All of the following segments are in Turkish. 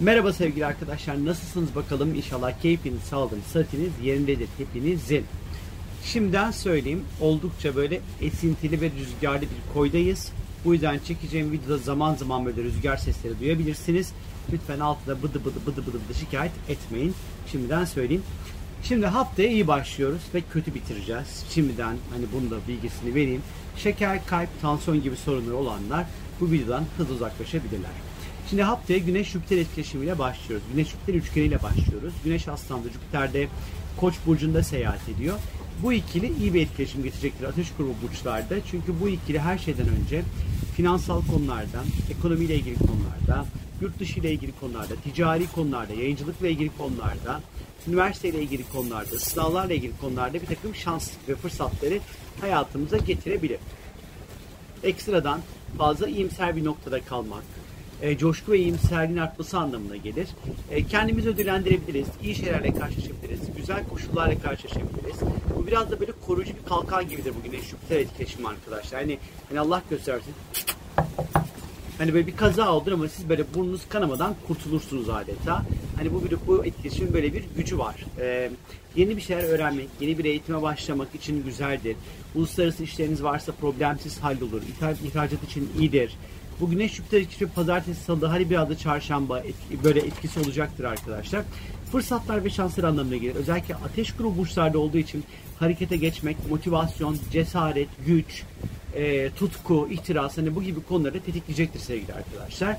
Merhaba sevgili arkadaşlar, nasılsınız bakalım? İnşallah keyfiniz, sağlığınız, sıhhatiniz yerindedir hepinizin. Şimdiden söyleyeyim, oldukça böyle esintili ve rüzgarlı bir koydayız. Bu yüzden çekeceğim videoda zaman zaman böyle rüzgar sesleri duyabilirsiniz. Lütfen altında bıdı bıdı şikayet etmeyin. Şimdiden söyleyeyim. Şimdi haftaya iyi başlıyoruz ve kötü bitireceğiz. Şimdiden hani bunun da bilgisini vereyim. Şeker, kalp, tansiyon gibi sorunları olanlar bu videodan hızlı uzaklaşabilirler. Şimdi haftaya Güneş-Jüpiter etkileşimiyle başlıyoruz. Güneş-Jüpiter üçgeniyle başlıyoruz. Güneş Aslan'da, Jüpiter'de, Koç burcunda seyahat ediyor. Bu ikili iyi bir etkileşim getirecektir Ateş grubu burçlarda. Çünkü bu ikili her şeyden önce finansal konulardan, ekonomiyle ilgili konularda, yurt dışı ile ilgili konularda, ticari konularda, yayıncılıkla ilgili konularda, üniversiteyle ilgili konularda, sınavlarla ilgili konularda bir takım şans ve fırsatları hayatımıza getirebilir. Ekstradan fazla iyimser bir noktada kalmak, coşku ve iyimserliğin artması anlamına gelir. Kendimizi ödüllendirebiliriz, iyi şeylerle karşılaşabiliriz, güzel koşullarla karşılaşabiliriz. Bu biraz da böyle koruyucu bir kalkan gibidir bu Güneş-Jüpiter etkileşimi arkadaşlar. Hani Allah göstersin. Hani böyle bir kaza olur ama siz böyle burnunuz kanamadan kurtulursunuz adeta. Hani bu etkileşimin böyle bir gücü var. Yeni bir şeyler öğrenmek, yeni bir eğitime başlamak için güzeldir. Uluslararası işleriniz varsa problemsiz hallolur. İhracat için iyidir. Bu Güneş-Jüpiter etkileşimi pazartesi, salı, hani biraz da çarşamba böyle etkisi olacaktır arkadaşlar. Fırsatlar ve şanslar anlamına gelir. Özellikle ateş grubu burçlarda olduğu için harekete geçmek, motivasyon, cesaret, güç, tutku, ihtiras, hani bu gibi konuları tetikleyecektir sevgili arkadaşlar.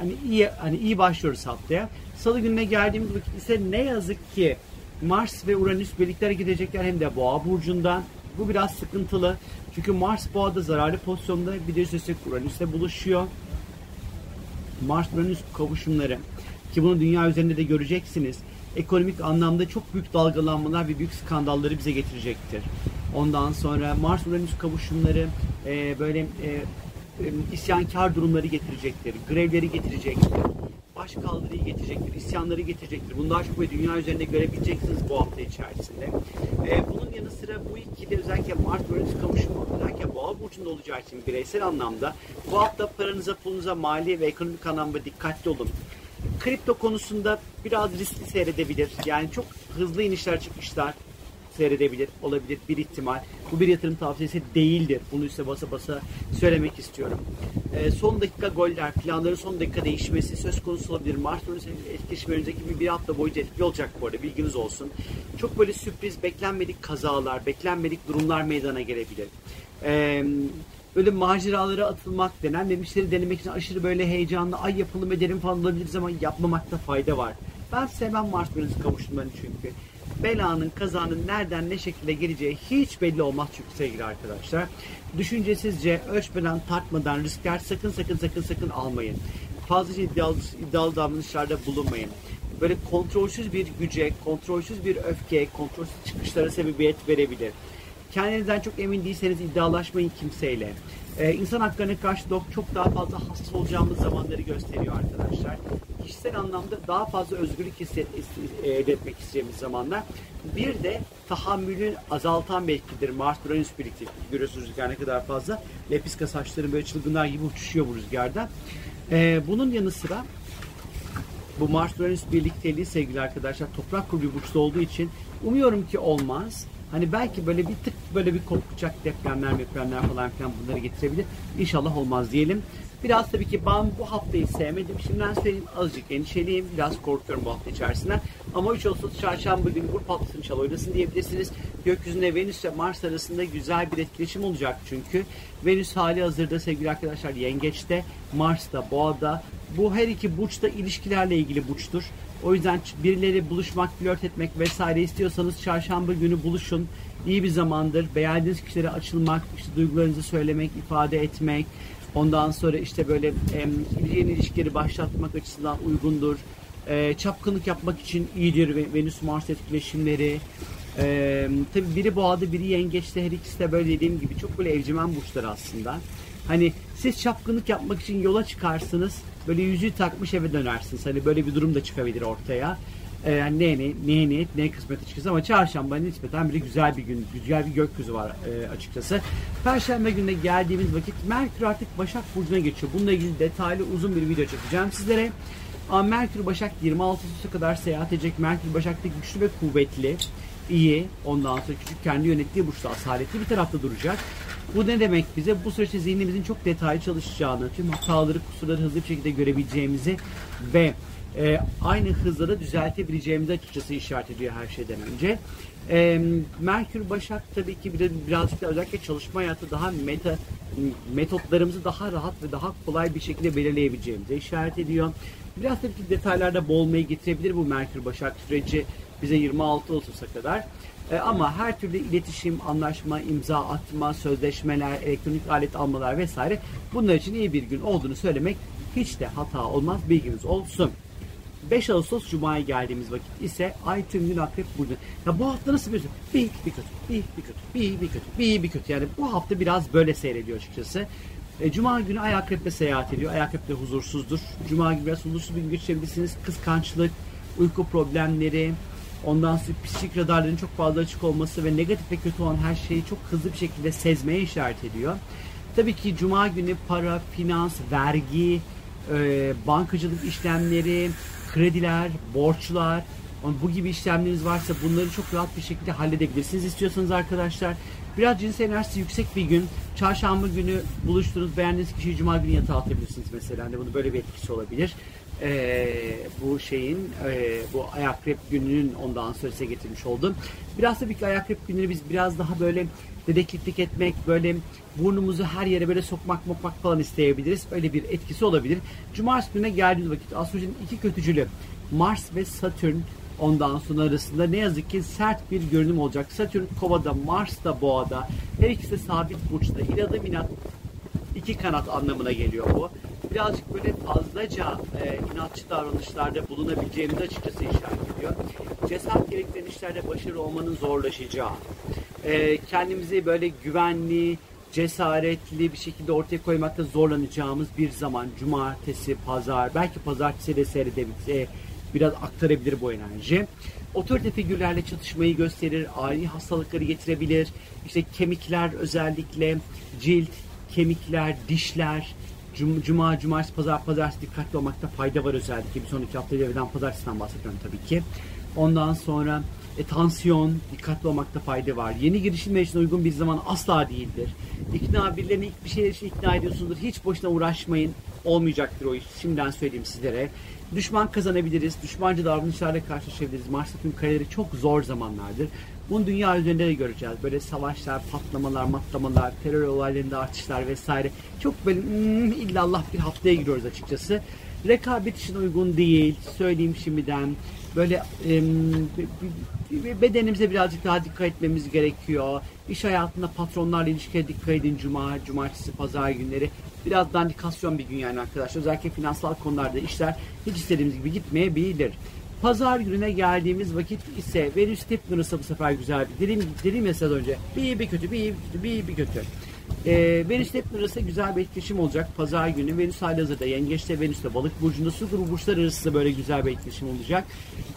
Hani iyi başlıyoruz haftaya. Salı gününe geldiğimiz vakit ise ne yazık ki Mars ve Uranüs birlikte gidecekler, hem de Boğa burcundan. Bu biraz sıkıntılı. Çünkü Mars Boğa'da zararlı pozisyonda, bir de üstelik Uranüs'le buluşuyor. Mars-Uranüs kavuşumları ki bunu dünya üzerinde de göreceksiniz. Ekonomik anlamda çok büyük dalgalanmalar ve büyük skandalları bize getirecektir. Ondan sonra Mars-Uranüs kavuşumları isyankar durumları getirecektir, grevleri getirecektir, başkaldırıyı getirecektir, isyanları getirecektir. Bunlar çok ve dünya üzerinde görebileceksiniz bu hafta içerisinde. Bunun yanı sıra bu ikili özellikle Mars-Uranüs kavuşumu özellikle Boğa burcunda olacağı için bireysel anlamda bu hafta paranıza, pulunuza, mali ve ekonomik anlamda dikkatli olun. Kripto konusunda biraz riskli seyredebilir. Yani çok hızlı inişler çıkışlar seyredebilir, olabilir bir ihtimal. Bu bir yatırım tavsiyesi değildir. Bunu ise basa basa söylemek istiyorum. Son dakika goller, planların son dakika değişmesi söz konusu olabilir. Mars-Uranüs etkileşimi önümüzdeki bir hafta boyunca etkili olacak bu arada, bilginiz olsun. Çok böyle sürpriz, beklenmedik kazalar, beklenmedik durumlar meydana gelebilir. Böyle maceralara atılmak, denenmemişleri denemek için aşırı böyle heyecanlı, ay yapalım edelim falan olabiliriz ama yapmamakta fayda var. Ben sevmem Mars-Uranüs kavuşumlarını çünkü. Belanın, kazanın nereden ne şekilde geleceği hiç belli olmaz çünkü sevgili arkadaşlar. Düşüncesizce, ölçmeden, tartmadan riskler sakın almayın. Fazlaca iddialı davranışlarda bulunmayın. Böyle kontrolsüz bir güce, kontrolsüz bir öfke, kontrolsüz çıkışlara sebebiyet verebilir. Kendinizden çok emin değilseniz iddialaşmayın kimseyle. İnsan haklarına karşı çok daha fazla hassas olacağımız zamanları gösteriyor arkadaşlar. Kişisel anlamda daha fazla özgürlük elde etmek isteyeceğimiz zamanlar. Bir de tahammülün azaltan bir etkidir. Mars-Uranüs birlikte görüyorsunuz rüzgar ne kadar fazla. Lepiska saçları böyle çılgınlar gibi uçuşuyor bu rüzgarda. Bunun yanı sıra bu Mars-Uranüs birlikteliği sevgili arkadaşlar toprak grubu burçta olduğu için umuyorum ki olmaz. Hani belki böyle bir tık böyle bir kopacak depremler falan filan bunları getirebilir. İnşallah olmaz diyelim. Biraz tabii ki ben bu haftayı sevmedim. Şimdiden söyleyeyim, azıcık endişeliyim. Biraz korkuyorum bu hafta içerisinden. Ama 3 Ağustos çarşamba günü grup patlasın inşallah oynasın diyebilirsiniz. Gökyüzünde Venüs ve Mars arasında güzel bir etkileşim olacak çünkü. Venüs hali hazırda sevgili arkadaşlar Yengeç'te, Mars'ta, Boğa'da. Bu her iki burçta ilişkilerle ilgili burçtur. O yüzden birileri buluşmak, flört etmek vesaire istiyorsanız çarşamba günü buluşun. İyi bir zamandır. Beğendiğiniz kişilere açılmak, işte duygularınızı söylemek, ifade etmek. Ondan sonra işte böyle yeni ilişkileri başlatmak açısından uygundur. Çapkınlık yapmak için iyidir Venüs-Mars etkileşimleri. Tabii biri Boğa'da, biri Yengeç'te, her ikisi de böyle dediğim gibi çok böyle evcimen burçları aslında. Hani siz çapkınlık yapmak için yola çıkarsınız, böyle yüzüğü takmış eve dönersiniz. Hani böyle bir durum da çıkabilir ortaya. Neye niyet, neye kısmet açıkçası ama çarşamba nispeten bile güzel bir gün, güzel bir gökyüzü var açıkçası. Perşembe gününe geldiğimiz vakit Merkür artık Başak Burcu'na geçiyor. Bununla ilgili detaylı uzun bir video çekeceğim sizlere. Ama Merkür Başak 26 Ağustos'a kadar seyahat edecek. Merkür Başak'ta güçlü ve kuvvetli, iyi, ondan sonra küçük kendi yönettiği burçta asaletli bir tarafta duracak. Bu ne demek bize? Bu süreçte zihnimizin çok detaylı çalışacağını, tüm hataları, kusurları hızlı bir şekilde görebileceğimizi ve aynı hızla da düzeltebileceğimizi açıkçası işaret ediyor her şeyden önce. Merkür Başak tabii ki birazcık da özellikle çalışma hayatı daha metotlarımızı daha rahat ve daha kolay bir şekilde belirleyebileceğimizi işaret ediyor. Biraz tabii ki detaylarda boğulmayı getirebilir bu Merkür Başak süreci bize 26 Ağustos'a kadar. Ama her türlü iletişim, anlaşma, imza atma, sözleşmeler, elektronik alet almalar vesaire bunlar için iyi bir gün olduğunu söylemek hiç de hata olmaz, bilginiz olsun. 5 Ağustos Cuma'ya geldiğimiz vakit ise ay tüm gün Akrep Burcu. Ya bu hafta nasıl bir kötü. Yani bu hafta biraz böyle seyrediyor açıkçası. Cuma günü ay Akrep'te seyahat ediyor. Ay Akrep'te huzursuzdur. Cuma günü biraz huzursuz bir gün geçirebilirsiniz. Kıskançlık, uyku problemleri, ondan sonra psikik radarların çok fazla açık olması ve negatif ve kötü olan her şeyi çok hızlı bir şekilde sezmeye işaret ediyor. Tabii ki Cuma günü para, finans, vergi, bankacılık işlemleri, krediler, borçlar, bu gibi işlemleriniz varsa bunları çok rahat bir şekilde halledebilirsiniz istiyorsanız arkadaşlar. Biraz cinsel enerjisi yüksek bir gün. Çarşamba günü buluştuğunuz, beğendiğiniz kişiyi Cuma günü yatağa atabilirsiniz mesela. Yani bunu böyle bir etkisi olabilir. Bu ay Akrep gününün ondan söze getirmiş oldum. Biraz tabii ki ay Akrep günleri biz biraz daha böyle dedektiflik etmek, böyle burnumuzu her yere böyle sokmak falan isteyebiliriz. Öyle bir etkisi olabilir. Cumartesi gününe geldiğimiz vakit astrolojinin iki kötücülü Mars ve Satürn ondan sonra arasında ne yazık ki sert bir görünüm olacak. Satürn Kova'da, Mars da Boğa'da, her ikisi de sabit burçta. İnadı minat, iki kanat anlamına geliyor bu. Birazcık böyle fazlaca inatçı davranışlarda bulunabileceğimizi açıkçası işaret ediyor. Cesaret gerektiren işlerde başarılı olmanın zorlaşacağı, kendimizi böyle güvenli, cesaretli bir şekilde ortaya koymakta zorlanacağımız bir zaman. Cumartesi, pazar, belki pazartesi de seyredebiliriz. Biraz aktarabilir bu enerji. Otorite figürlerle çatışmayı gösterir, ani hastalıkları getirebilir. İşte kemikler, özellikle cilt, kemikler, dişler. Cuma, cumartesi, pazar, pazartesi dikkatli olmakta fayda var özellikle. Bir sonraki hafta evden pazartesinden bahsediyorum tabii ki. Ondan sonra tansiyon, dikkatli olmakta fayda var. Yeni girişimler için uygun bir zaman asla değildir. Birilerini bir şeyler için ikna ediyorsunuzdur. Hiç boşuna uğraşmayın. Olmayacaktır o iş. Şimdiden söyleyeyim sizlere. Düşman kazanabiliriz. Düşmanca davranışlarla karşılaşabiliriz. Mars'ın kariyeri çok zor zamanlardır. Bunu dünya üzerinde de göreceğiz. Böyle savaşlar, patlamalar, matlamalar, terör olaylarında artışlar vesaire. Çok böyle illallah bir haftaya giriyoruz açıkçası. Rekabet için uygun değil. Söyleyeyim şimdiden. Böyle bedenimize birazcık daha dikkat etmemiz gerekiyor. İş hayatında patronlarla ilişkiye dikkat edin. Cuma, cumartesi, pazar günleri. Biraz dandikasyon bir gün yani arkadaşlar. Özellikle finansal konularda işler hiç istediğimiz gibi gitmeyebilir. Pazar gününe geldiğimiz vakit ise Venüs Tepnur'sa bu sefer güzel bir dedim ya önce. Bir kötü. Venüs Tepnur arası güzel bir etkileşim olacak. Pazar günü Venüs halihazırda Yengeç'te, Venüs'te Balık burcunda, su grubu burçlar arası böyle güzel bir etkileşim olacak.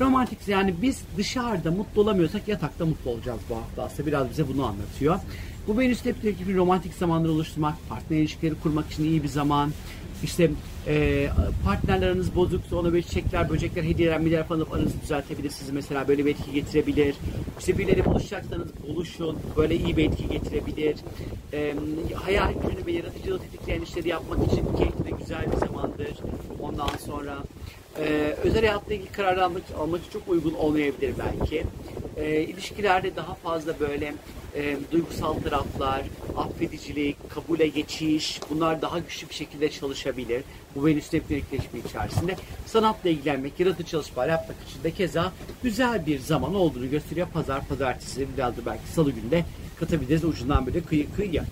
Romantik, yani biz dışarıda mutlu olamıyorsak yatakta mutlu olacağız bu hafta. Aslında biraz bize bunu anlatıyor. Bu Venüs Tepnur gibi romantik zamanları oluşturmak, partner ilişkileri kurmak için iyi bir zaman. İşte partnerleriniz bozuksa ona böyle çiçekler, böcekler, hediyeler falan alıp aranızı düzeltebilirsiniz. Mesela böyle bir etki getirebilir. İşte birileri buluşacaksanız buluşun. Böyle iyi bir etki getirebilir. Hayal gücünü ve yaratıcılığı tetikleyen işleri yapmak için keyifli ve güzel bir zamandır. Ondan sonra özel hayatla ilgili karar almak için çok uygun olmayabilir belki. İlişkilerde daha fazla böyle duygusal taraflar, affedicilik, kabule geçiş, bunlar daha güçlü bir şekilde çalışabilir. Bu Venüs Neptün etkileşimi içerisinde. Sanatla ilgilenmek, yaratıcı çalışmalar yapmak için de keza güzel bir zaman olduğunu gösteriyor. Pazar, pazartesi, biraz da belki salı günü de katabiliriz ucundan böyle kıyı kıyıya.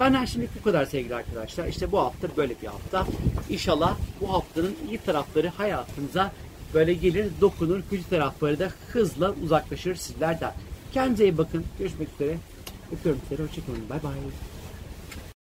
Benden şimdilik bu kadar sevgili arkadaşlar. İşte bu hafta böyle bir hafta. İnşallah bu haftanın iyi tarafları hayatınıza böyle gelir, dokunur, kötü tarafları da hızla uzaklaşır sizlerden. Kendinize iyi bakın. Görüşmek üzere. Öpüyorum sizlere. Hoşçakalın. Bay bay.